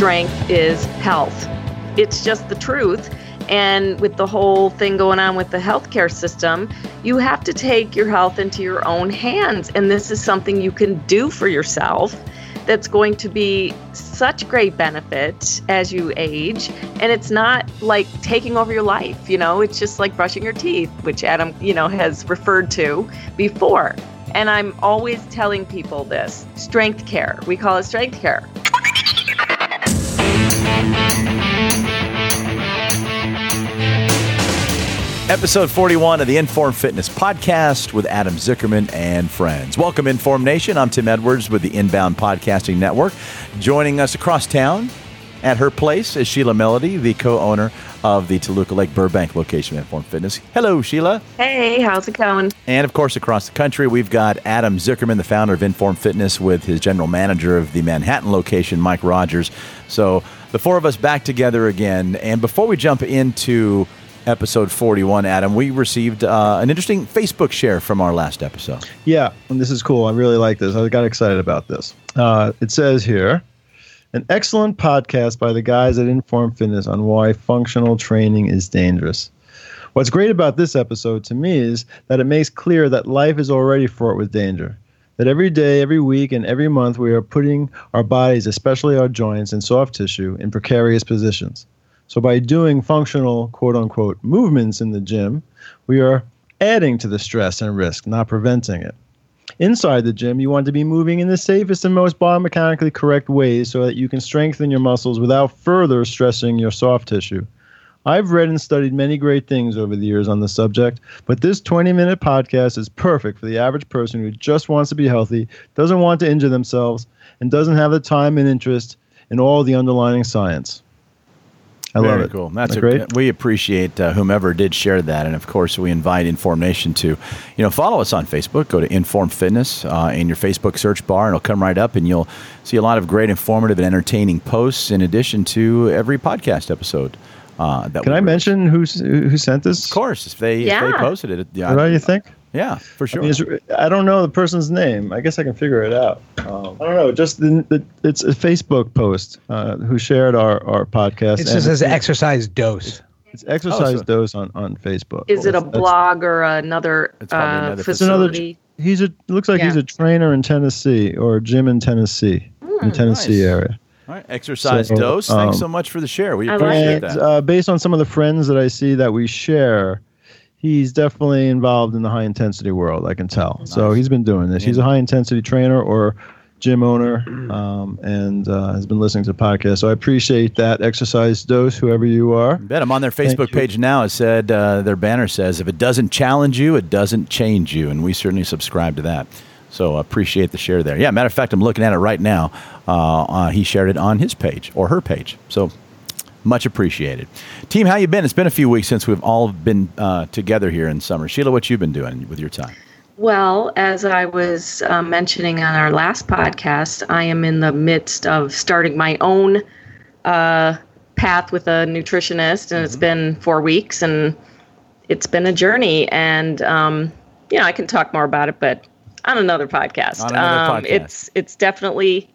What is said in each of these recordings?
strength is health. It's just the truth. And with the whole thing going on with the healthcare system, you have to take your health into your own hands. And this is something you can do for yourself that's going to be such great benefit as you age. And it's not like taking over your life, you know, it's just like brushing your teeth, which Adam, you know, has referred to before. And I'm always telling people this, strength care. We call it strength care. Episode 41 of the Inform Fitness Podcast with Adam Zickerman and friends. Welcome, Inform Nation. I'm Tim Edwards with the Inbound Podcasting Network. Joining us across town at her place is Sheila Melody, the co-owner of the Toluca Lake Burbank location of Inform Fitness. Hello, Sheila. Hey, how's it going? And, of course, across the country, we've got Adam Zickerman, the founder of Inform Fitness, with his general manager of the Manhattan location, Mike Rogers. So the four of us back together again. And before we jump into Episode 41, Adam, we received an interesting Facebook share from our last episode. Yeah, and this is cool. I really like this. I got excited about this. It says here, an excellent podcast by the guys at Inform Fitness on why functional training is dangerous. What's great about this episode to me is that it makes clear that life is already fraught with danger. That every day, every week, and every month we are putting our bodies, especially our joints and soft tissue, in precarious positions. So by doing functional, quote-unquote, movements in the gym, we are adding to the stress and risk, not preventing it. Inside the gym, you want to be moving in the safest and most biomechanically correct ways so that you can strengthen your muscles without further stressing your soft tissue. I've read and studied many great things over the years on the subject, but this 20-minute podcast is perfect for the average person who just wants to be healthy, doesn't want to injure themselves, and doesn't have the time and interest in all the underlying science. I love it. Cool. That's great. We appreciate whomever did share that, and of course, we invite Inform Nation to, follow us on Facebook. Go to Inform Fitness in your Facebook search bar, and it'll come right up, and you'll see a lot of great, informative, and entertaining posts. In addition to every podcast episode, can I mention who sent this? Of course, if they posted it. Yeah, what do you think? Yeah, for sure. I don't know the person's name. I guess I can figure it out. I don't know. Just it's a Facebook post who shared our podcast. It just says Exercise Dose. It's Exercise Dose on Facebook. Is it a blog or another facility? He's a trainer in Tennessee or a gym in Tennessee, nice. Area. All right, Exercise Dose. Thanks so much for the share. We appreciate that. Based on some of the friends that I see that we share, he's definitely involved in the high-intensity world, I can tell. Nice. So he's been doing this. He's a high-intensity trainer or gym owner and has been listening to the podcast. So I appreciate that, Exercise Dose, whoever you are. I bet. I'm on their Facebook page now. It said, their banner says, if it doesn't challenge you, it doesn't change you. And we certainly subscribe to that. So I appreciate the share there. Yeah, matter of fact, I'm looking at it right now. He shared it on his page or her page. So much appreciated. Team, how you been? It's been a few weeks since we've all been together here in summer. Sheila, what you been doing with your time? Well, as I was mentioning on our last podcast, I am in the midst of starting my own path with a nutritionist, and it's been 4 weeks, and it's been a journey. And, I can talk more about it, but on another podcast. It's definitely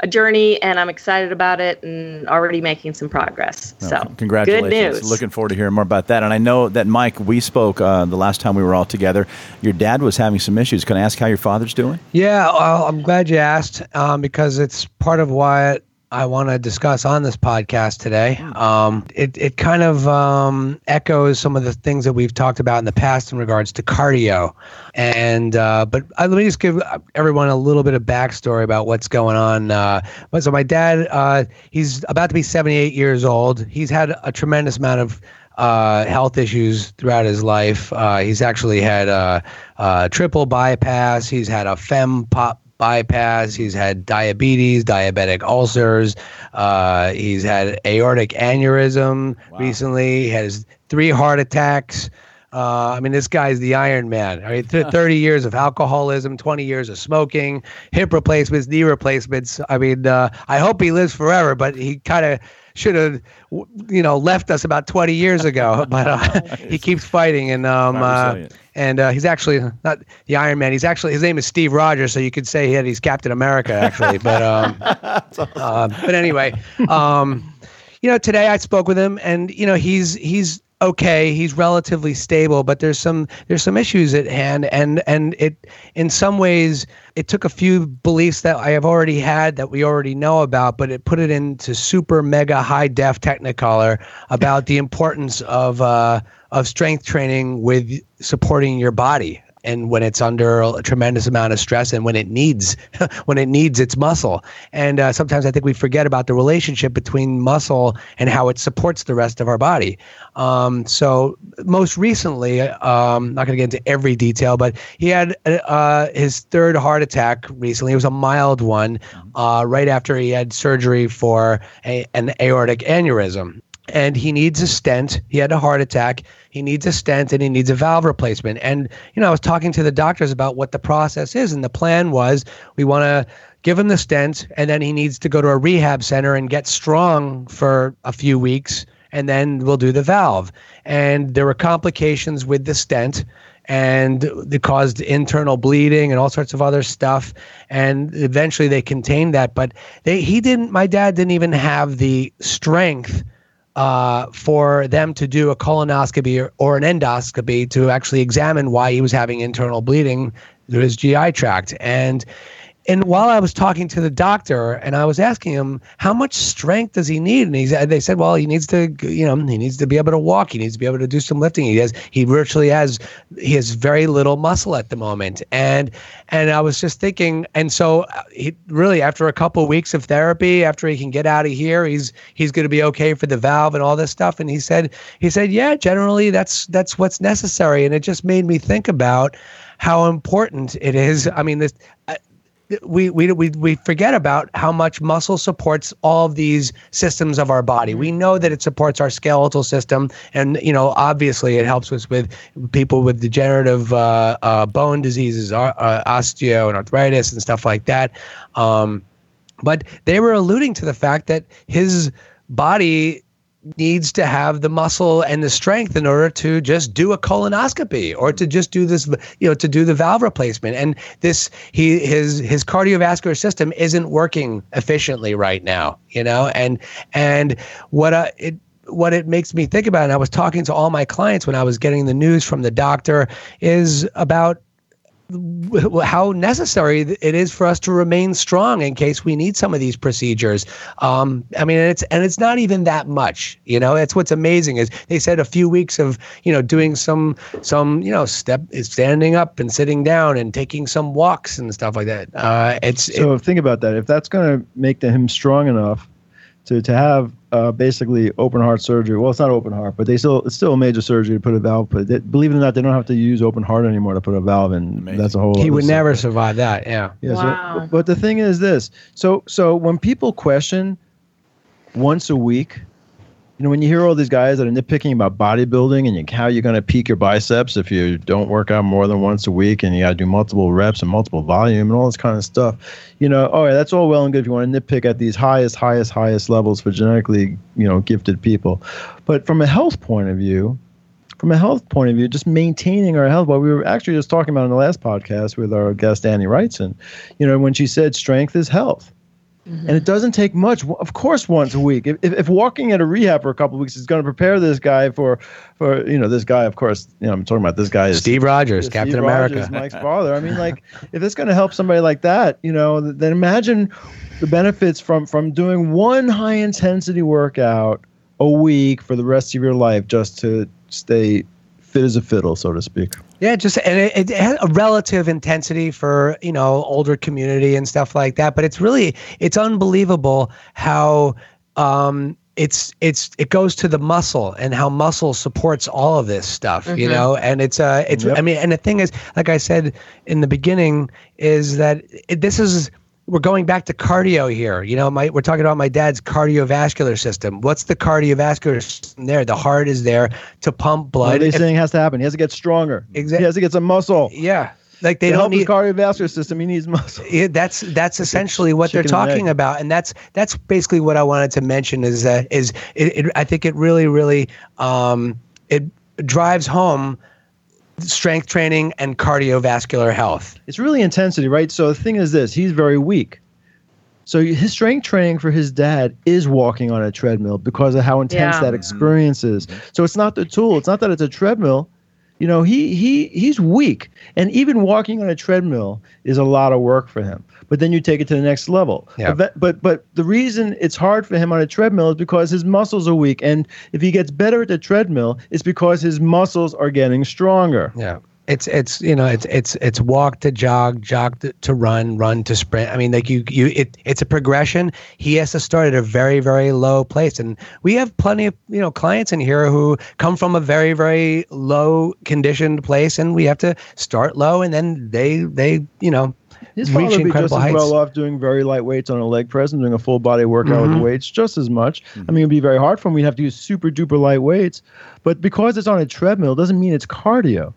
a journey, and I'm excited about it and already making some progress. So congratulations. Good news. Looking forward to hearing more about that. And I know that, Mike, we spoke the last time we were all together. Your dad was having some issues. Can I ask how your father's doing? Yeah, I'm glad you asked because it's part of why I want to discuss on this podcast today. It kind of echoes some of the things that we've talked about in the past in regards to cardio. And but let me just give everyone a little bit of backstory about what's going on. So my dad, he's about to be 78 years old. He's had a tremendous amount of health issues throughout his life. He's actually had a triple bypass. He's had a fempop bypass. He's had diabetes, diabetic ulcers. He's had aortic aneurysm recently. He has 3 heart attacks. I mean, this guy's the Iron Man. I mean, 30 years of alcoholism, 20 years of smoking, hip replacements, knee replacements. I mean, I hope he lives forever, but he kind of should have, you know, left us about 20 years ago. But he keeps fighting, and he's actually not the Iron Man. He's actually, his name is Steve Rogers, so you could say he's Captain America, actually. But awesome. But anyway, you know, today I spoke with him, and you know, he's okay, he's relatively stable, but there's some issues at hand, and it, in some ways, it took a few beliefs that I have already had, that we already know about, but it put it into super mega high def Technicolor about the importance of strength training with supporting your body, and when it's under a tremendous amount of stress, and when it needs its muscle. And sometimes I think we forget about the relationship between muscle and how it supports the rest of our body. So most recently, not going to get into every detail, but he had his third heart attack recently. It was a mild one, right after he had surgery for an aortic aneurysm. And he needs a stent. He had a heart attack. He needs a stent, and he needs a valve replacement. And, you know, I was talking to the doctors about what the process is, and the plan was, we want to give him the stent, and then he needs to go to a rehab center and get strong for a few weeks, and then we'll do the valve. And there were complications with the stent, and it caused internal bleeding and all sorts of other stuff. And eventually they contained that, but my dad didn't even have the strength for them to do a colonoscopy or an endoscopy to actually examine why he was having internal bleeding through his GI tract. And while I was talking to the doctor, and I was asking him, how much strength does he need? And they said, well, he needs to be able to walk. He needs to be able to do some lifting. He has very little muscle at the moment. And I was just thinking, and so he really, after a couple of weeks of therapy, after he can get out of here, he's going to be okay for the valve and all this stuff. And he said, yeah, generally that's what's necessary. And it just made me think about how important it is. I mean, we forget about how much muscle supports all of these systems of our body. We know that it supports our skeletal system, and you know, obviously, it helps us with people with degenerative bone diseases, osteo and arthritis and stuff like that. But they were alluding to the fact that his body needs to have the muscle and the strength in order to just do a colonoscopy, or to just do this, you know, to do the valve replacement. And this, his cardiovascular system isn't working efficiently right now, you know. And what it makes me think about, and I was talking to all my clients when I was getting the news from the doctor, is about how necessary it is for us to remain strong in case we need some of these procedures. I mean, it's not even that much, you know. That's what's amazing, is they said a few weeks of, you know, doing some, you know, standing up and sitting down and taking some walks and stuff like that. Think about that. If that's going to make him strong enough to have basically open heart surgery. Well, it's not open heart, but it's still a major surgery to put a valve. But believe it or not, they don't have to use open heart anymore to put a valve in. Amazing. That's a whole. He would never survive that. Yeah. Wow. So, but the thing is this. So when people question once a week, you know, when you hear all these guys that are nitpicking about bodybuilding and how you're going to peak your biceps if you don't work out more than once a week, and you got to do multiple reps and multiple volume and all this kind of stuff, you know, all right, that's all well and good if you want to nitpick at these highest levels for genetically, you know, gifted people. But from a health point of view, just maintaining our health, what we were actually just talking about in the last podcast with our guest, Annie Wrightson, you know, when she said strength is health. Mm-hmm. And it doesn't take much. Of course, once a week. If walking at a rehab for a couple of weeks is going to prepare this guy for you know, this guy, of course, you know, I'm talking about this guy. Steve Rogers, Captain America. Rogers, Mike's father. I mean, like, if it's going to help somebody like that, you know, then imagine the benefits from doing one high-intensity workout a week for the rest of your life just to stay fit as a fiddle, so to speak. Yeah, just, and it had a relative intensity for, you know, older community and stuff like that. But it's unbelievable how it goes to the muscle, and how muscle supports all of this stuff, mm-hmm. you know. And it's yep. I mean, and the thing is, like I said in the beginning, is that this is we're going back to cardio here. You know, we're talking about my dad's cardiovascular system. What's the cardiovascular system there? The heart is there to pump blood. Everything has to happen. He has to get stronger. Exactly. He has to get some muscle. Yeah. Like they don't need cardiovascular system. He needs muscle. Yeah, that's essentially what they're talking about, and that's basically what I wanted to mention. Is that I think it really it drives home strength training and cardiovascular health. It's really intensity, right? So the thing is this: he's very weak. So his strength training for his dad is walking on a treadmill because of how intense that experience is. So it's not the tool. It's not that it's a treadmill. You know, he's weak, and even walking on a treadmill is a lot of work for him. But then you take it to the next level. Yeah. But the reason it's hard for him on a treadmill is because his muscles are weak, and if he gets better at the treadmill, it's because his muscles are getting stronger. Yeah. It's you know it's walk to jog, jog to run, run to sprint. I mean, like it's a progression. He has to start at a very, very low place, and we have plenty of clients in here who come from a very, very low conditioned place, and we have to start low, and then they his father would be just as well off doing very light weights on a leg press and doing a full body workout with weights just as much. I mean, it'd be very hard for him. We'd have to use super duper light weights, but because it's on a treadmill, doesn't mean it's cardio.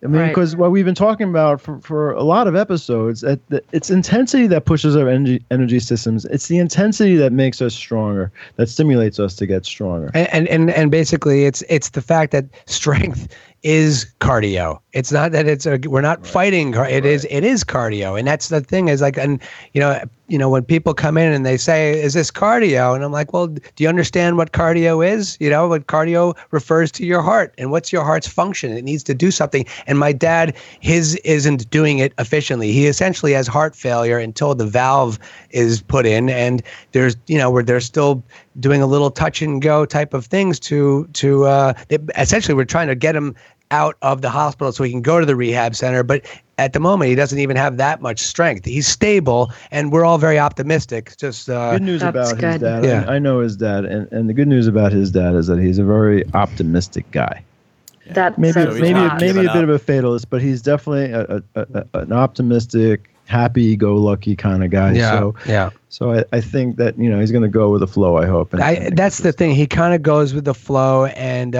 I mean, because what we've been talking about for a lot of episodes, it's intensity that pushes our energy systems. It's the intensity that makes us stronger, that stimulates us to get stronger. And basically, it's the fact that strength is cardio. It's not that we're not fighting. It is cardio, and that's the thing. Is like, and you know, when people come in and they say, "Is this cardio?" and I'm like, "Well, do you understand what cardio is? You know, what cardio refers to your heart, and what's your heart's function? It needs to do something." And my dad, his isn't doing it efficiently. He essentially has heart failure until the valve is put in, and there's where they're still doing a little touch and go type of things to essentially we're trying to get him out of the hospital so he can go to the rehab center. But at the moment, he doesn't even have that much strength. He's stable, and we're all very optimistic. Just good news about his dad. Yeah. I know his dad, and the good news about his dad is that he's a very optimistic guy. Yeah. That maybe a bit of a fatalist, but he's definitely an optimistic, happy-go-lucky kind of guy. Yeah, So I think that he's going to go with the flow. I hope. And that's the thing. He kind of goes with the flow, and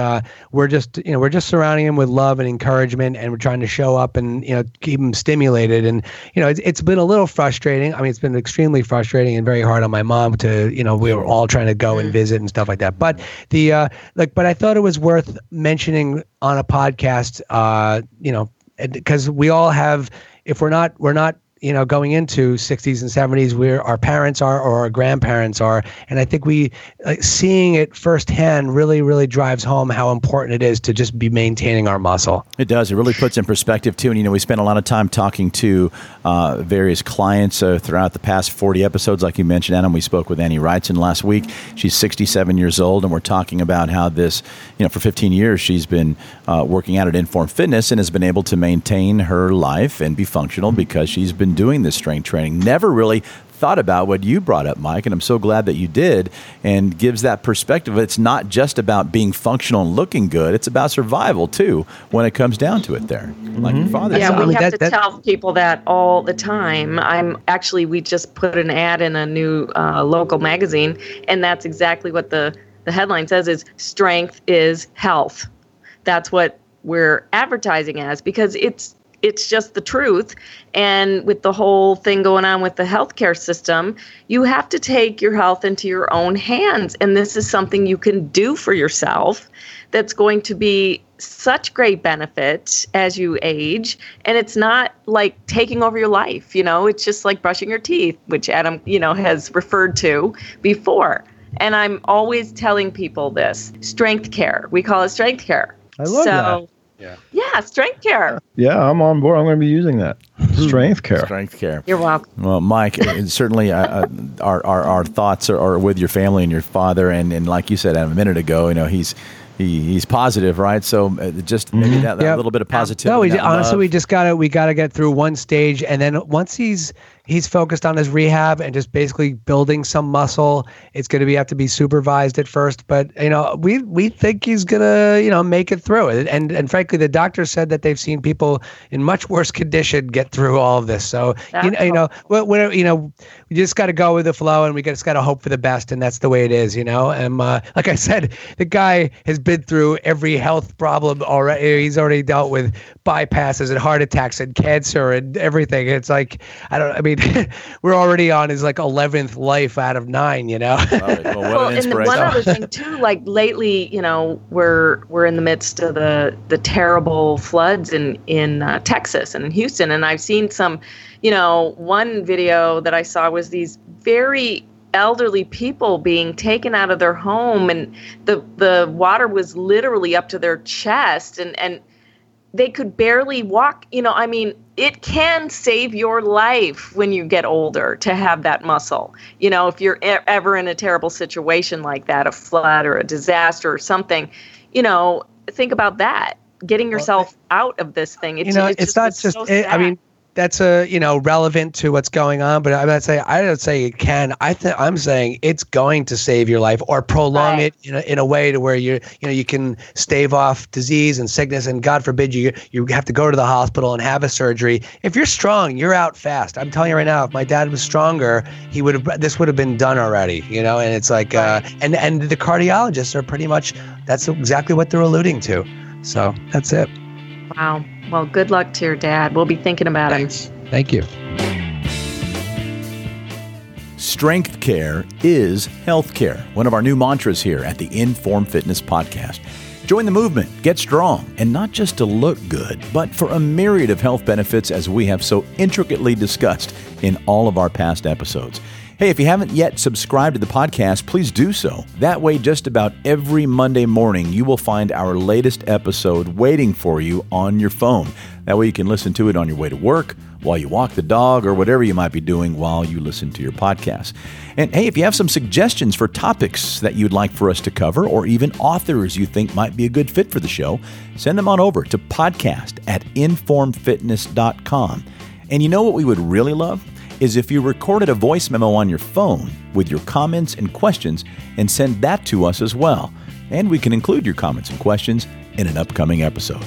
we're just surrounding him with love and encouragement, and we're trying to show up and keep him stimulated. And it's been a little frustrating. I mean, it's been extremely frustrating and very hard on my mom to we were all trying to go and visit and stuff like that. But but I thought it was worth mentioning on a podcast. Because we all have, if we're not. Going into 60s and 70s, where our parents are or our grandparents are. And I think we seeing it firsthand really, really drives home how important it is to just be maintaining our muscle. It does. It really puts in perspective, too. And, we spent a lot of time talking to various clients throughout the past 40 episodes. Like you mentioned, Adam, we spoke with Annie Wrightson last week. She's 67 years old, and we're talking about how this, for 15 years, she's been working out at Inform Fitness and has been able to maintain her life and be functional because she's been doing this strength training. Never really thought about what you brought up, Mike, and I'm so glad that you did, and gives that perspective. It's not just about being functional and looking good. It's about survival, too, when it comes down to it there. Like your father. Yeah, we have to tell people that all the time. We just put an ad in a new local magazine, and that's exactly what the headline says is strength is health. That's what we're advertising as, because it's just the truth. And with the whole thing going on with the healthcare system, you have to take your health into your own hands. And this is something you can do for yourself that's going to be such great benefit as you age. And it's not like taking over your life. It's just like brushing your teeth, which Adam, has referred to before. And I'm always telling people this strength care. We call it strength care. I love that. Yeah, strength care. Yeah, I'm on board. I'm going to be using that. Strength care. You're welcome. Well, Mike, certainly our thoughts are with your family and your father. And like you said a minute ago, he's positive, right? So just maybe that little bit of positivity. No, we just got to get through one stage, and then once he's He's focused on his rehab and just basically building some muscle. It's going to be have to be supervised at first, but you know, we think he's going to, you know, make it through it. And frankly, the doctor said that they've seen people in much worse condition get through all of this. So we just got to go with the flow, and we just got to hope for the best, and that's the way it is, you know. And like I said, the guy has been through every health problem already. He's already dealt with bypasses and heart attacks and cancer and everything. It's like I mean. We're already on his like 11th life out of 9, you know. Right. Well, and one other thing too, like lately, you know, we're in the midst of the terrible floods in Texas and in Houston, and I've seen some, you know, one video that I saw was these very elderly people being taken out of their home, and the water was literally up to their chest, and they could barely walk. You know, I mean, it can save your life when you get older to have that muscle. You know, if you're ever in a terrible situation like that, a flood or a disaster or something, you know, think about that. Getting yourself out of this thing. You know, it's not just, so sad. I mean, that's relevant to what's going on, but I don't say it can. I'm saying it's going to save your life or prolong it in a way to where you can stave off disease and sickness, and God forbid you have to go to the hospital and have a surgery. If you're strong, you're out fast. I'm telling you right now, if my dad was stronger, this would have been done already, you know. And it's like and the cardiologists are pretty much, that's exactly what they're alluding to. So that's it. Wow. Well, good luck to your dad. We'll be thinking about it. Thank you. Strength care is health care. One of our new mantras here at the Inform Fitness Podcast. Join the movement, get strong, and not just to look good, but for a myriad of health benefits, as we have so intricately discussed in all of our past episodes. Hey, if you haven't yet subscribed to the podcast, please do so. That way, just about every Monday morning, you will find our latest episode waiting for you on your phone. That way you can listen to it on your way to work, while you walk the dog, or whatever you might be doing while you listen to your podcast. And hey, if you have some suggestions for topics that you'd like for us to cover, or even authors you think might be a good fit for the show, send them on over to podcast@informfitness.com. And you know what we would really love? Is if you recorded a voice memo on your phone with your comments and questions and send that to us as well. And we can include your comments and questions in an upcoming episode.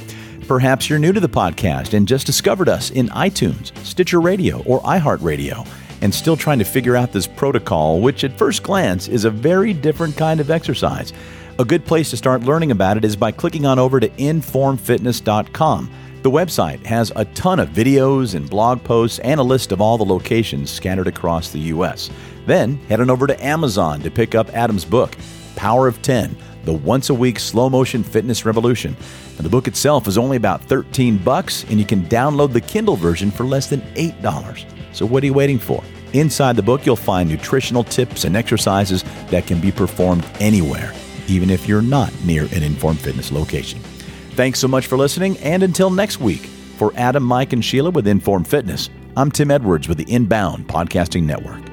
Perhaps you're new to the podcast and just discovered us in iTunes, Stitcher Radio, or iHeartRadio, and still trying to figure out this protocol, which at first glance is a very different kind of exercise. A good place to start learning about it is by clicking on over to informfitness.com. The website has a ton of videos and blog posts and a list of all the locations scattered across the U.S. Then head on over to Amazon to pick up Adam's book, Power of Ten, the Once-a-Week Slow Motion Fitness Revolution. And the book itself is only about $13, and you can download the Kindle version for less than $8. So what are you waiting for? Inside the book, you'll find nutritional tips and exercises that can be performed anywhere, even if you're not near an Inform Fitness location. Thanks so much for listening, and until next week, for Adam, Mike, and Sheila with Inform Fitness, I'm Tim Edwards with the Inbound Podcasting Network.